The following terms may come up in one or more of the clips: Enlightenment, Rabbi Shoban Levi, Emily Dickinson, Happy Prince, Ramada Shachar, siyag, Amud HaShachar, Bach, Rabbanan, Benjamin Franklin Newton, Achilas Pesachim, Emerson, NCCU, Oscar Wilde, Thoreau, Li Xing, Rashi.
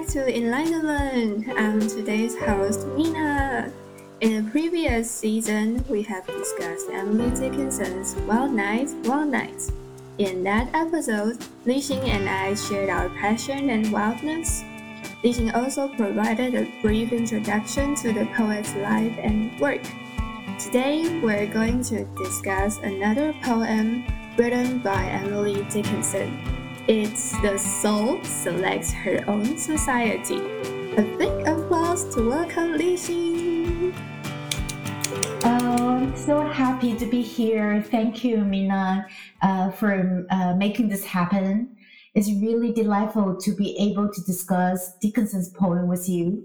back to Enlightenment. I'm today's host, Nina. In the previous season, we have discussed Emily Dickinson's Wild Nights. In that episode, Li Xing and I shared our passion and wildness. Li Xing also provided a brief introduction to the poet's life and work. Today, we're going to discuss another poem written by Emily Dickinson. It's The Soul Selects Her Own Society. A big applause to welcome Li Xing. I'm so happy to be here. Thank you, Mina, for making this happen. It's really delightful to be able to discuss Dickinson's poem with you.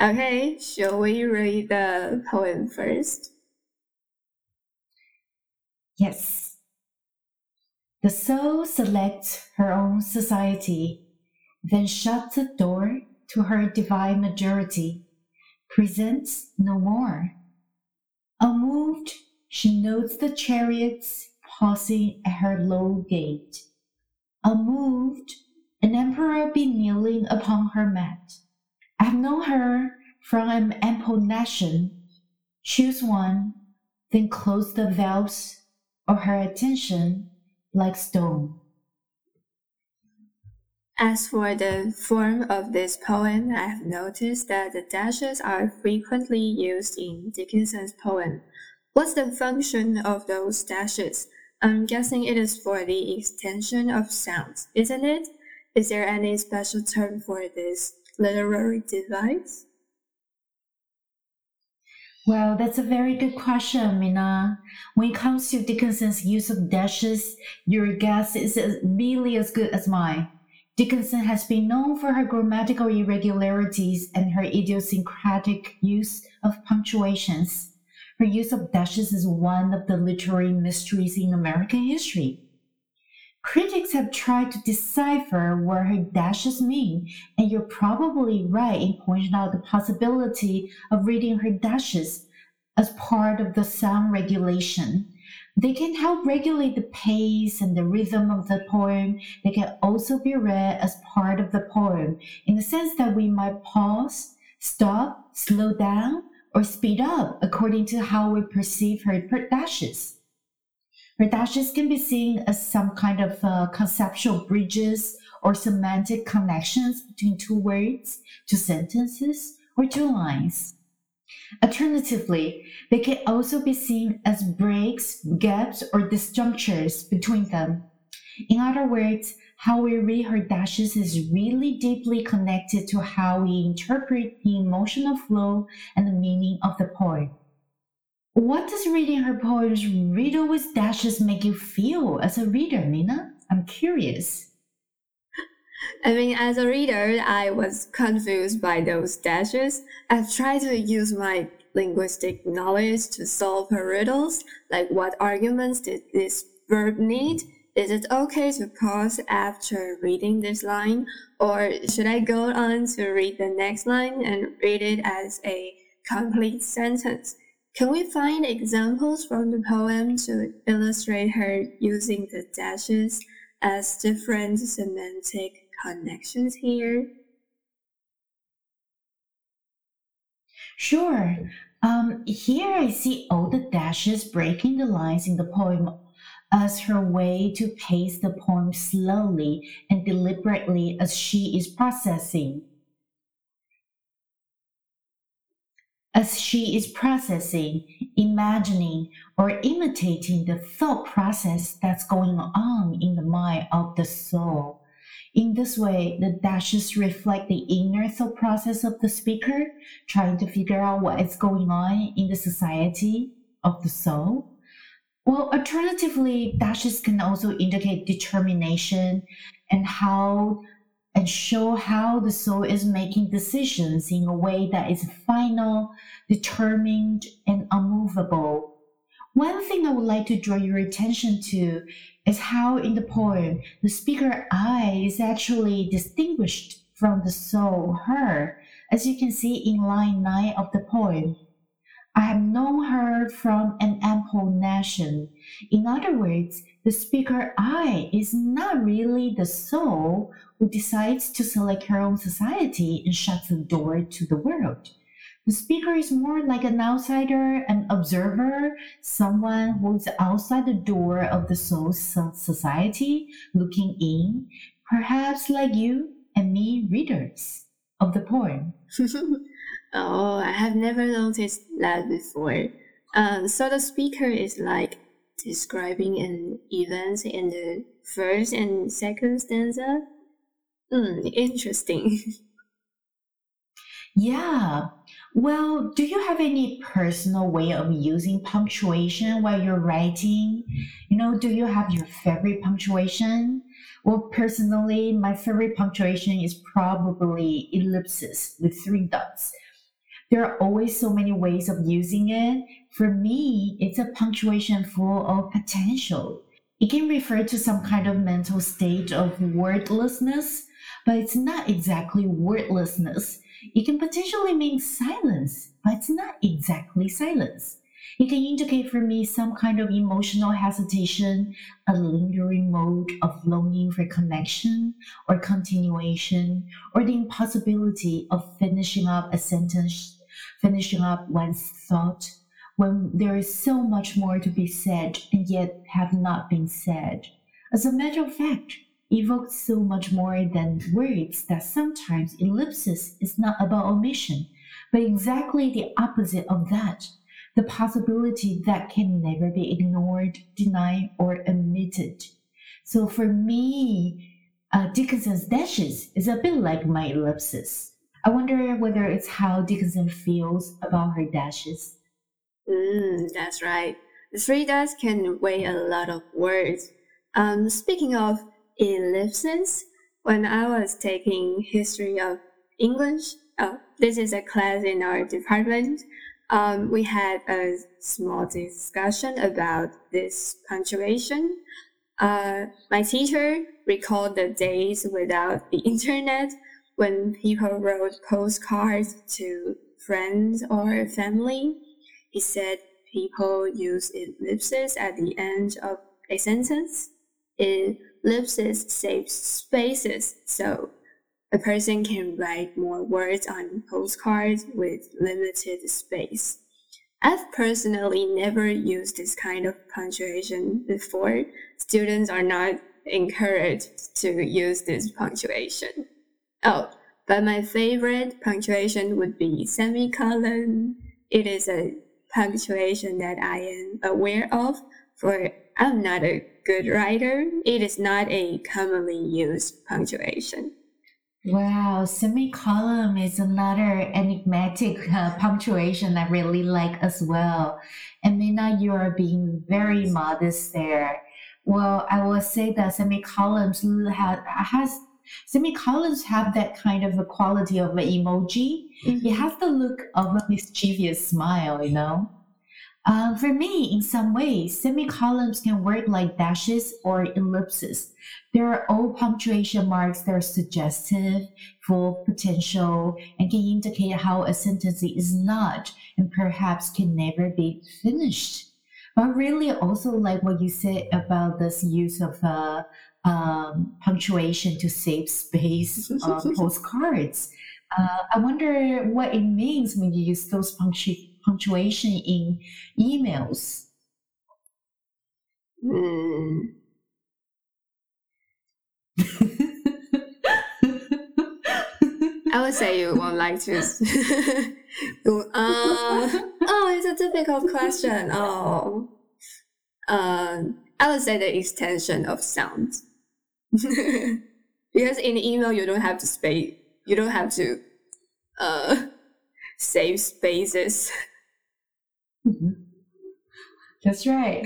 Okay, shall we read the poem first? Yes. The soul selects her own society, then shuts the door to her divine majority, presents no more. Unmoved, she notes the chariots pausing at her low gate. Unmoved, an emperor be kneeling upon her mat. I have known her from an ample nation. Choose one, then close the valves of her attention like stone. As for the form of this poem, I have noticed that the dashes are frequently used in Dickinson's poem. What's the function of those dashes? I'm guessing it is for the extension of sounds, isn't it? Is there any special term for this literary device? Well, that's a very good question, Mina. When it comes to Dickinson's use of dashes, your guess is really as good as mine. Dickinson has been known for her grammatical irregularities and her idiosyncratic use of punctuations. Her use of dashes is one of the literary mysteries in American history. Critics have tried to decipher what her dashes mean, and you're probably right in pointing out the possibility of reading her dashes as part of the sound regulation. They can help regulate the pace and the rhythm of the poem. They can also be read as part of the poem, in the sense that we might pause, stop, slow down, or speed up according to how we perceive her dashes. Her dashes can be seen as some kind of conceptual bridges or semantic connections between two words, two sentences, or two lines. Alternatively, they can also be seen as breaks, gaps, or disjunctures between them. In other words, how we read her dashes is really deeply connected to how we interpret the emotional flow and the meaning of the poem. What does reading her poems riddled with dashes make you feel as a reader, Nina? I'm curious. I mean, as a reader, I was confused by those dashes. I've tried to use my linguistic knowledge to solve her riddles, like what arguments did this verb need? Is it okay to pause after reading this line, or should I go on to read the next line and read it as a complete sentence? Can we find examples from the poem to illustrate her using the dashes as different semantic connections here? Sure. Here I see all the dashes breaking the lines in the poem as her way to pace the poem slowly and deliberately as she is processing. Imagining, or imitating the thought process that's going on in the mind of the soul. In this way, the dashes reflect the inner thought process of the speaker, trying to figure out what is going on in the society of the soul. Well, alternatively, dashes can also indicate determination and show how the soul is making decisions in a way that is final, determined, and unmovable. One thing I would like to draw your attention to is how in the poem, the speaker I is actually distinguished from the soul her, as you can see in line 9 of the poem. I have known her from an ample whole nation. In other words, the speaker I is not really the soul who decides to select her own society and shuts the door to the world. The speaker is more like an outsider, an observer, someone who is outside the door of the soul's society, looking in, perhaps like you and me readers of the poem. Oh, I have never noticed that before. So the speaker is like describing an event in the first and second stanza. Interesting. Yeah. Well, do you have any personal way of using punctuation while you're writing? You know, do you have your favorite punctuation? Well, personally, my favorite punctuation is probably ellipsis with 3 dots. There are always so many ways of using it. For me, it's a punctuation full of potential. It can refer to some kind of mental state of wordlessness, but it's not exactly wordlessness. It can potentially mean silence, but it's not exactly silence. It can indicate for me some kind of emotional hesitation, a lingering mode of longing for connection or continuation, or the impossibility of finishing up a sentence, finishing up one's thought, when there is so much more to be said and yet have not been said. As a matter of fact, evokes so much more than words that sometimes ellipsis is not about omission, but exactly the opposite of that, the possibility that can never be ignored, denied, or omitted. So for me, Dickinson's dashes is a bit like my ellipsis. I wonder whether it's how Dickinson feels about her dashes. That's right. The 3 dots can weigh a lot of words. Speaking of ellipses, when I was taking history of English, this is a class in our department, we had a small discussion about this punctuation. My teacher recalled the days without the internet when people wrote postcards to friends or family. He said people use ellipses at the end of a sentence. Ellipses saves spaces, so a person can write more words on postcards with limited space. I've personally never used this kind of punctuation before. Students are not encouraged to use this punctuation. Oh, but my favorite punctuation would be semicolon. It is a punctuation that I am aware of, for I'm not a good writer. It is not a commonly used punctuation. Wow, semicolon is another enigmatic punctuation I really like as well. And Mina, you are being very modest there. Well, I will say that semicolons have that kind of a quality of an emoji. Mm-hmm. It has the look of a mischievous smile, you know. For me, in some ways, semicolons can work like dashes or ellipses. There are old punctuation marks that are suggestive, full of potential, and can indicate how a sentence is not and perhaps can never be finished. But really also like what you said about this use of punctuation to save space on postcards. I wonder what it means when you use those punctuation in emails. I would say you won't like to. It's a difficult question. I would say the extension of sound, because in email you don't have to space. You don't have to save spaces. Mm-hmm. That's right.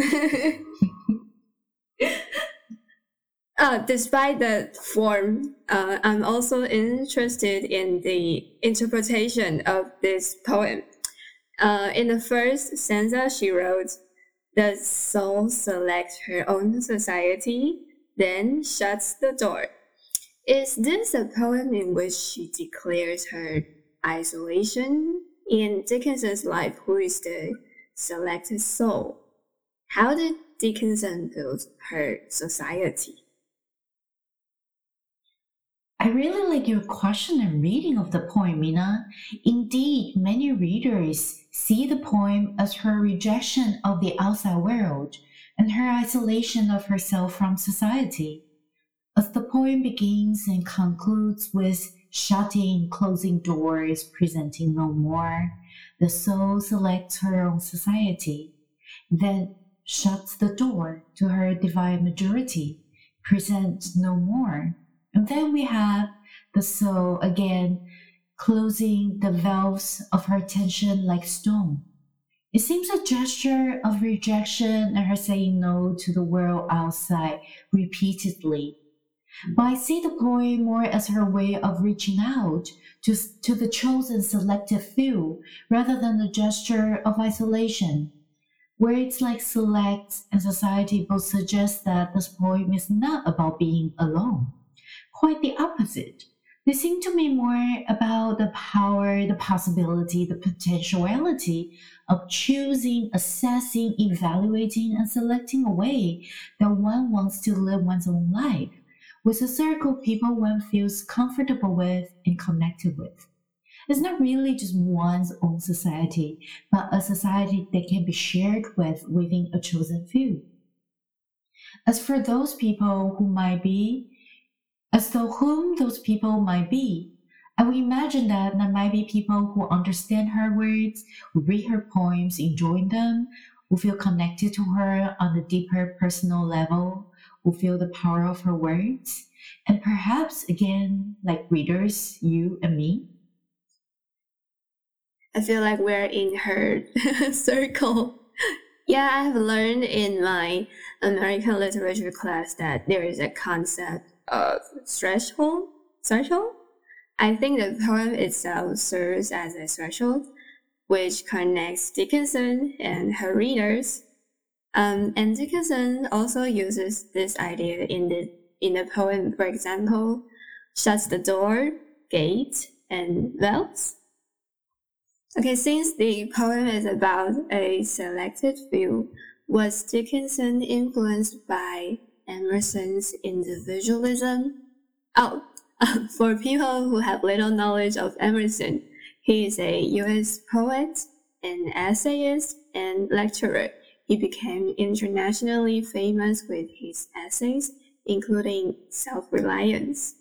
Despite the form, I'm also interested in the interpretation of this poem. In the first stanza, she wrote, "The soul selects her own society, then shuts the door." Is this a poem in which she declares her isolation? In Dickinson's life, who is the selected soul? How did Dickinson build her society? I really like your question and reading of the poem, Mina. Indeed, many readers see the poem as her rejection of the outside world and her isolation of herself from society. As the poem begins and concludes with shutting, closing doors, presenting no more, the soul selects her own society, then shuts the door to her divine majority, presents no more. And then we have the soul again closing the valves of her tension like stone. It seems a gesture of rejection and her saying no to the world outside repeatedly. But I see the poem more as her way of reaching out to the chosen selected few rather than the gesture of isolation. Words like select and society both suggest that this poem is not about being alone. Quite the opposite. They seem to me more about the power, the possibility, the potentiality of choosing, assessing, evaluating, and selecting a way that one wants to live one's own life, with a circle of people one feels comfortable with and connected with. It's not really just one's own society, but a society that can be shared with within a chosen few. As for those people who might be, I would imagine that there might be people who understand her words, who read her poems, enjoy them, who feel connected to her on a deeper personal level, who feel the power of her words, and perhaps, again, like readers, you and me. I feel like we're in her circle. Yeah, I have learned in my American literature class that there is a concept of threshold. I think the poem itself serves as a threshold, which connects Dickinson and her readers. And Dickinson also uses this idea in the poem, for example, shuts the door, gate, and valves. Okay, since the poem is about a selected few, was Dickinson influenced by Emerson's individualism? For people who have little knowledge of Emerson, he is a U.S. poet, an essayist, and lecturer. He became internationally famous with his essays, including Self-Reliance.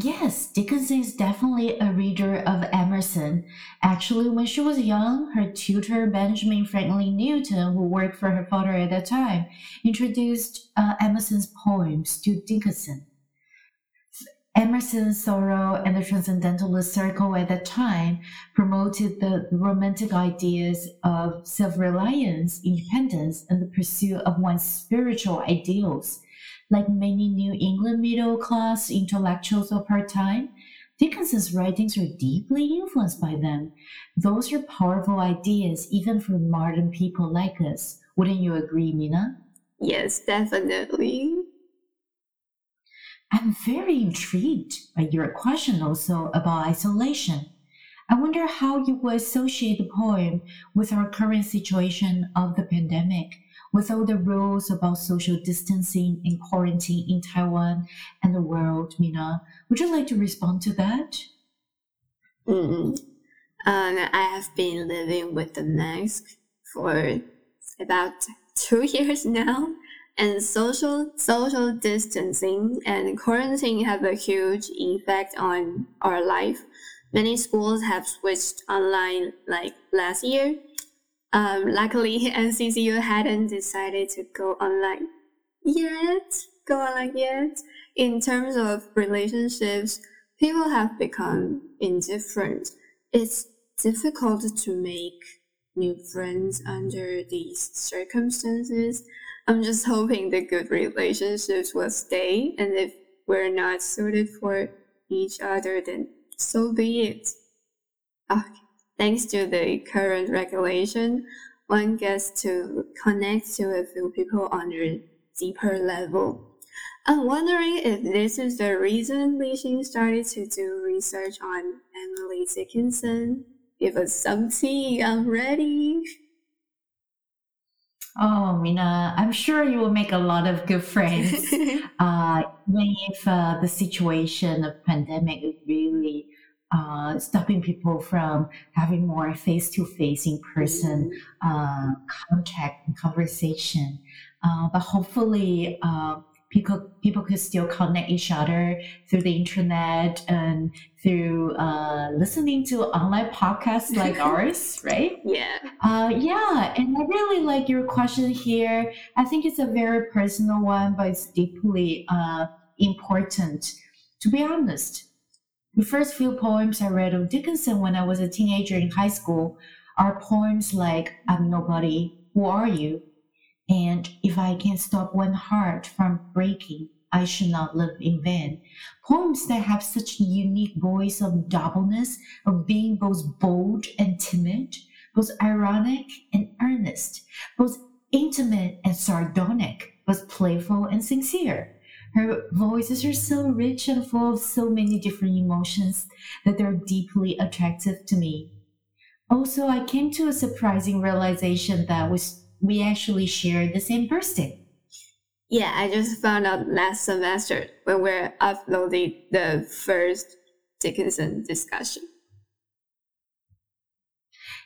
Yes, Dickinson is definitely a reader of Emerson. Actually, when she was young, her tutor, Benjamin Franklin Newton, who worked for her father at that time, introduced Emerson's poems to Dickinson. Emerson, Thoreau, and the Transcendentalist Circle at that time promoted the romantic ideas of self-reliance, independence, and the pursuit of one's spiritual ideals. Like many New England middle-class intellectuals of her time, Dickinson's writings were deeply influenced by them. Those are powerful ideas, even for modern people like us. Wouldn't you agree, Mina? Yes, definitely. I'm very intrigued by your question also about isolation. I wonder how you would associate the poem with our current situation of the pandemic, with all the rules about social distancing and quarantine in Taiwan and the world. Mina, would you like to respond to that? I have been living with the mask for about 2 years now, and social distancing and quarantine have a huge effect on our life. Many schools have switched online like last year. Luckily, NCCU hadn't decided to go online yet. In terms of relationships, people have become indifferent. It's difficult to make new friends under these circumstances. I'm just hoping the good relationships will stay, and if we're not suited for each other, then so be it. Okay. Thanks to the current regulation, one gets to connect to a few people on a deeper level. I'm wondering if this is the reason Li Xing started to do research on Emily Dickinson. Give us some tea. I'm ready. Oh, Mina, I'm sure you will make a lot of good friends. Even if the situation of pandemic is really stopping people from having more face-to-face, in-person contact and conversation. But hopefully people could still connect each other through the internet and through listening to online podcasts like ours, right? Yeah. Yeah, and I really like your question here. I think it's a very personal one, but it's deeply important. To be honest, the first few poems I read of Dickinson when I was a teenager in high school are poems like I'm Nobody, Who Are You? And if I can stop one heart from breaking, I should not live in vain. Poems that have such a unique voice of doubleness, of being both bold and timid, both ironic and earnest, both intimate and sardonic, both playful and sincere. Her voices are so rich and full of so many different emotions that they're deeply attractive to me. Also, I came to a surprising realization that we actually share the same birthday. Yeah, I just found out last semester when we're uploading the first Dickinson discussion.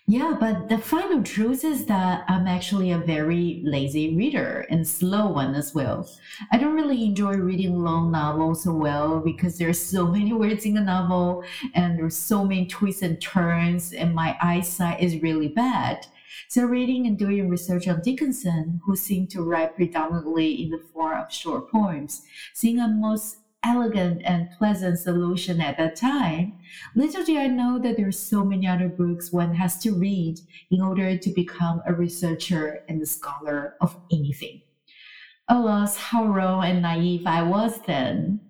Yeah, but the final truth is that I'm actually a very lazy reader and slow one as well. I don't really enjoy reading long novels so well because there's so many words in a novel and there's so many twists and turns and my eyesight is really bad. So reading and doing research on Dickinson, who seemed to write predominantly in the form of short poems, seeing a most elegant and pleasant solution at that time. Little did I know that there are so many other books one has to read in order to become a researcher and a scholar of anything. Alas, how wrong and naive I was then.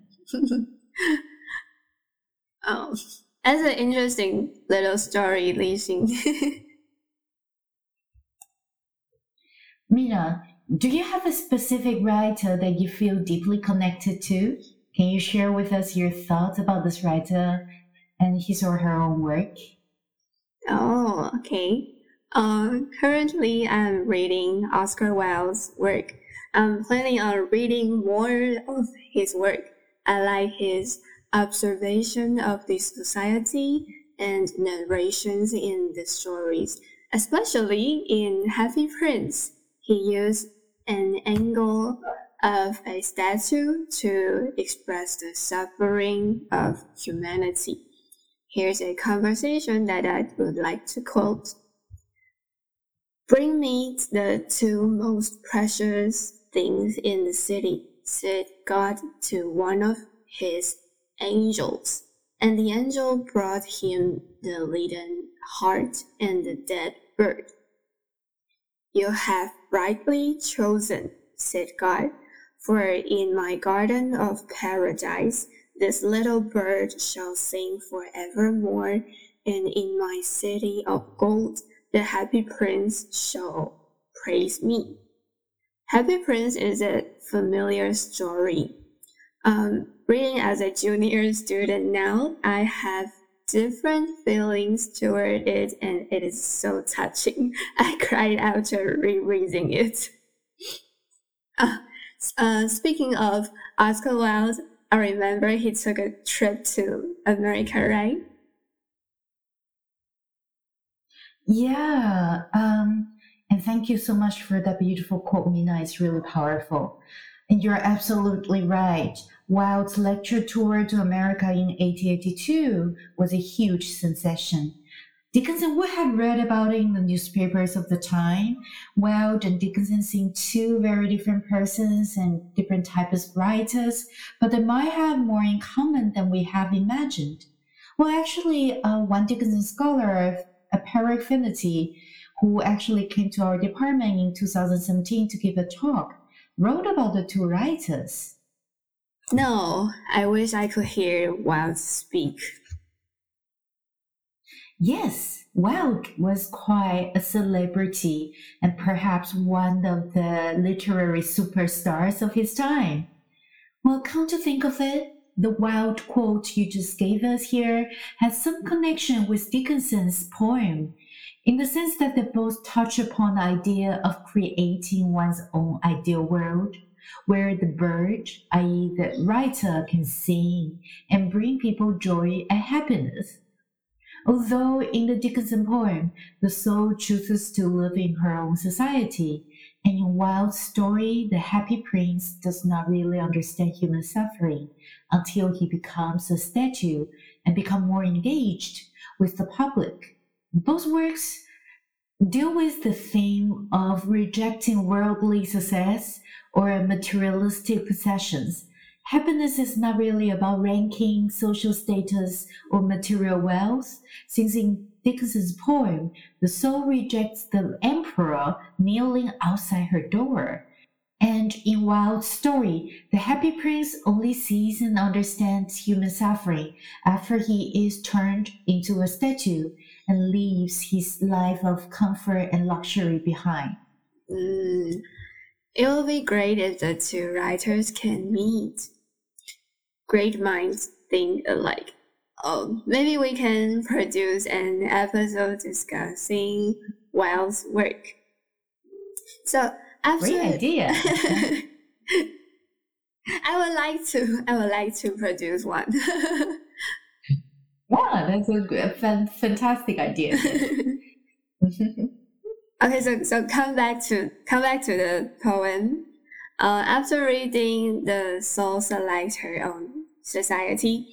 Oh, that's an interesting little story, Li Xing. Mina, do you have a specific writer that you feel deeply connected to? Can you share with us your thoughts about this writer and his or her own work? Oh, okay. Currently, I'm reading Oscar Wilde's work. I'm planning on reading more of his work. I like his observation of the society and narrations in the stories, especially in Happy Prince. He used an angle of a statue to express the suffering of humanity. Here's a conversation that I would like to quote. Bring me the two most precious things in the city, said God to one of his angels. And the angel brought him the leaden hart and the dead bird. You have rightly chosen, said God, for in my garden of paradise this little bird shall sing forevermore, and in my city of gold the Happy Prince shall praise me. Happy Prince is a familiar story. Reading as a junior student now, I have different feelings toward it, and it is so touching. I cried after rereading it. Speaking of Oscar Wilde, I remember he took a trip to America, right? Yeah, and thank you so much for that beautiful quote, Mina. It's really powerful. And you're absolutely right. Wilde's lecture tour to America in 1882 was a huge sensation. Dickinson would have read about it in the newspapers of the time. Wilde and Dickinson seemed two very different persons and different types of writers, but they might have more in common than we have imagined. Well, actually, one Dickinson scholar, a Parafinity, who actually came to our department in 2017 to give a talk, wrote about the two writers. No, I wish I could hear Wilde speak. Yes, Wilde was quite a celebrity and perhaps one of the literary superstars of his time. Well, come to think of it, The Wilde quote you just gave us here has some connection with Dickinson's poem, in the sense that they both touch upon the idea of creating one's own ideal world, where the bird, i.e. the writer, can sing and bring people joy and happiness. Although in the Dickinson poem, the soul chooses to live in her own society, and in Wilde's story, the Happy Prince does not really understand human suffering until he becomes a statue and becomes more engaged with the public. Both works deal with the theme of rejecting worldly success or materialistic possessions. Happiness is not really about ranking, social status, or material wealth, since in Dickinson's poem, the soul rejects the emperor kneeling outside her door. And in Wilde's story, the Happy Prince only sees and understands human suffering after he is turned into a statue and leaves his life of comfort and luxury behind. It will be great if the two writers can meet. Great minds think alike. Oh, maybe we can produce an episode discussing Wilde's work. So after great idea. I would like to produce one. Yeah, that's a good, fantastic idea. Okay, so come back to the poem. After reading The Soul Selects Her Own Society,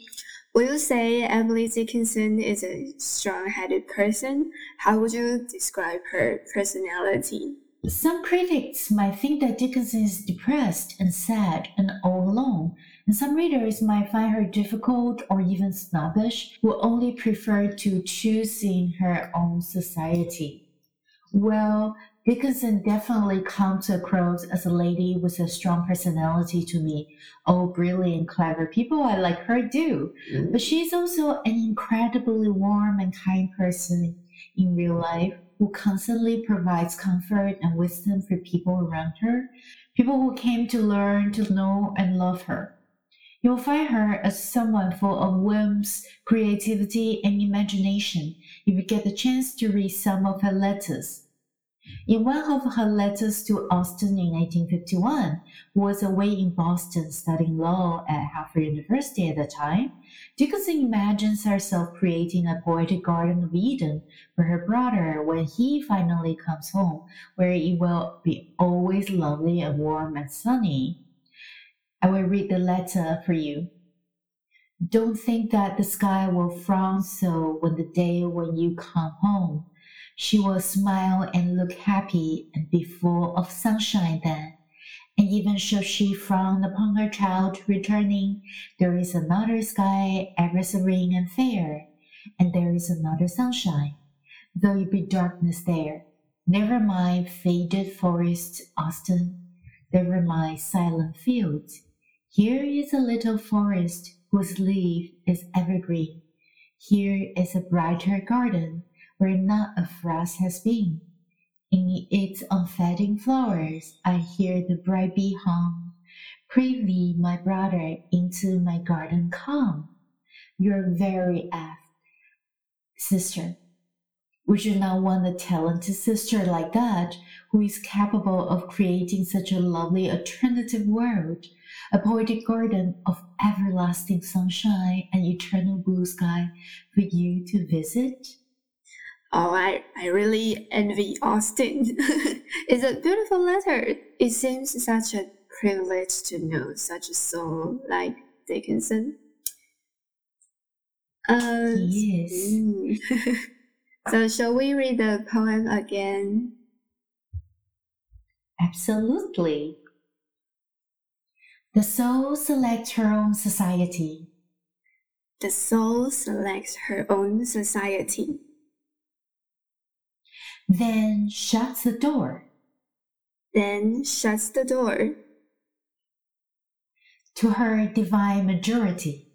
would you say Emily Dickinson is a strong-headed person? How would you describe her personality? Some critics might think that Dickinson is depressed and sad and all alone, and some readers might find her difficult or even snobbish, who only prefer to choose in her own society. Well, Dickinson definitely comes across as a lady with a strong personality to me. Oh, brilliant, clever people, I like her too. Mm-hmm. But she's also an incredibly warm and kind person in real life, who constantly provides comfort and wisdom for people around her, people who came to learn, to know, and love her. You'll find her as someone full of whims, creativity, and imagination if you get the chance to read some of her letters. In one of her letters to Austin in 1851, who was away in Boston studying law at Harvard University at the time, Dickinson imagines herself creating a poetic garden of Eden for her brother when he finally comes home, where it will be always lovely and warm and sunny. I will read the letter for you. Don't think that the sky will frown so when the day when you come home. She will smile and look happy and be full of sunshine then. And even should she frown upon her child returning, there is another sky ever serene and fair, and there is another sunshine, though it be darkness there. Never mind faded forest, Austin. Never mind silent fields. Here is a little forest whose leaf is evergreen. Here is a brighter garden where not a frost has been. In its unfading flowers, I hear the bright bee hum. Pray thee, my brother, into my garden come. Your very apt sister. Would you not want a talented sister like that, who is capable of creating such a lovely alternative world? A poetic garden of everlasting sunshine and eternal blue sky for you to visit? Oh, I really envy Austin. It's a beautiful letter. It seems such a privilege to know such a soul like Dickinson. Yes. So shall we read the poem again? Absolutely. The soul selects her own society. The soul selects her own society. Then shuts the door. Then shuts the door. To her divine majority.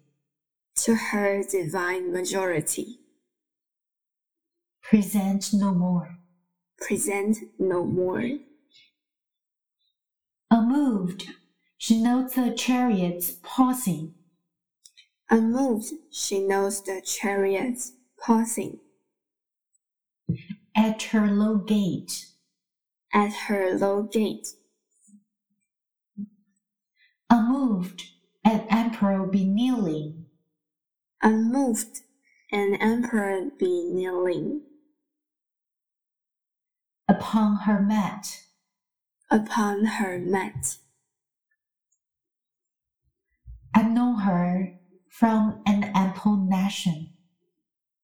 To her divine majority. Present no more. Present no more. Unmoved, she notes her chariots pausing. Unmoved, she knows the chariots pausing. At her low gate. At her low gate. Unmoved, an emperor be kneeling. Unmoved, an emperor be kneeling. Upon her mat. Upon her mat. I've known her from an ample nation.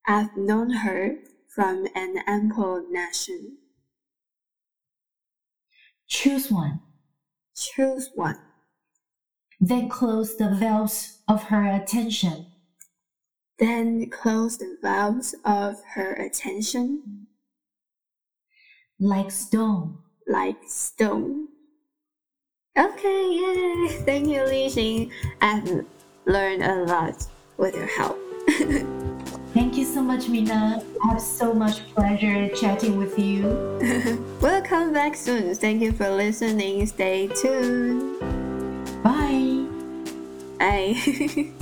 I've known her from an ample nation. Choose one. Choose one. Then close the valves of her attention. Then close the valves of her attention. Like stone. Like stone. Okay, yeah. Thank you, Li Xing. I've learned a lot with your help. Thank you so much, Mina. I have so much pleasure chatting with you. We'll come back soon. Thank you for listening. Stay tuned. Bye. Bye.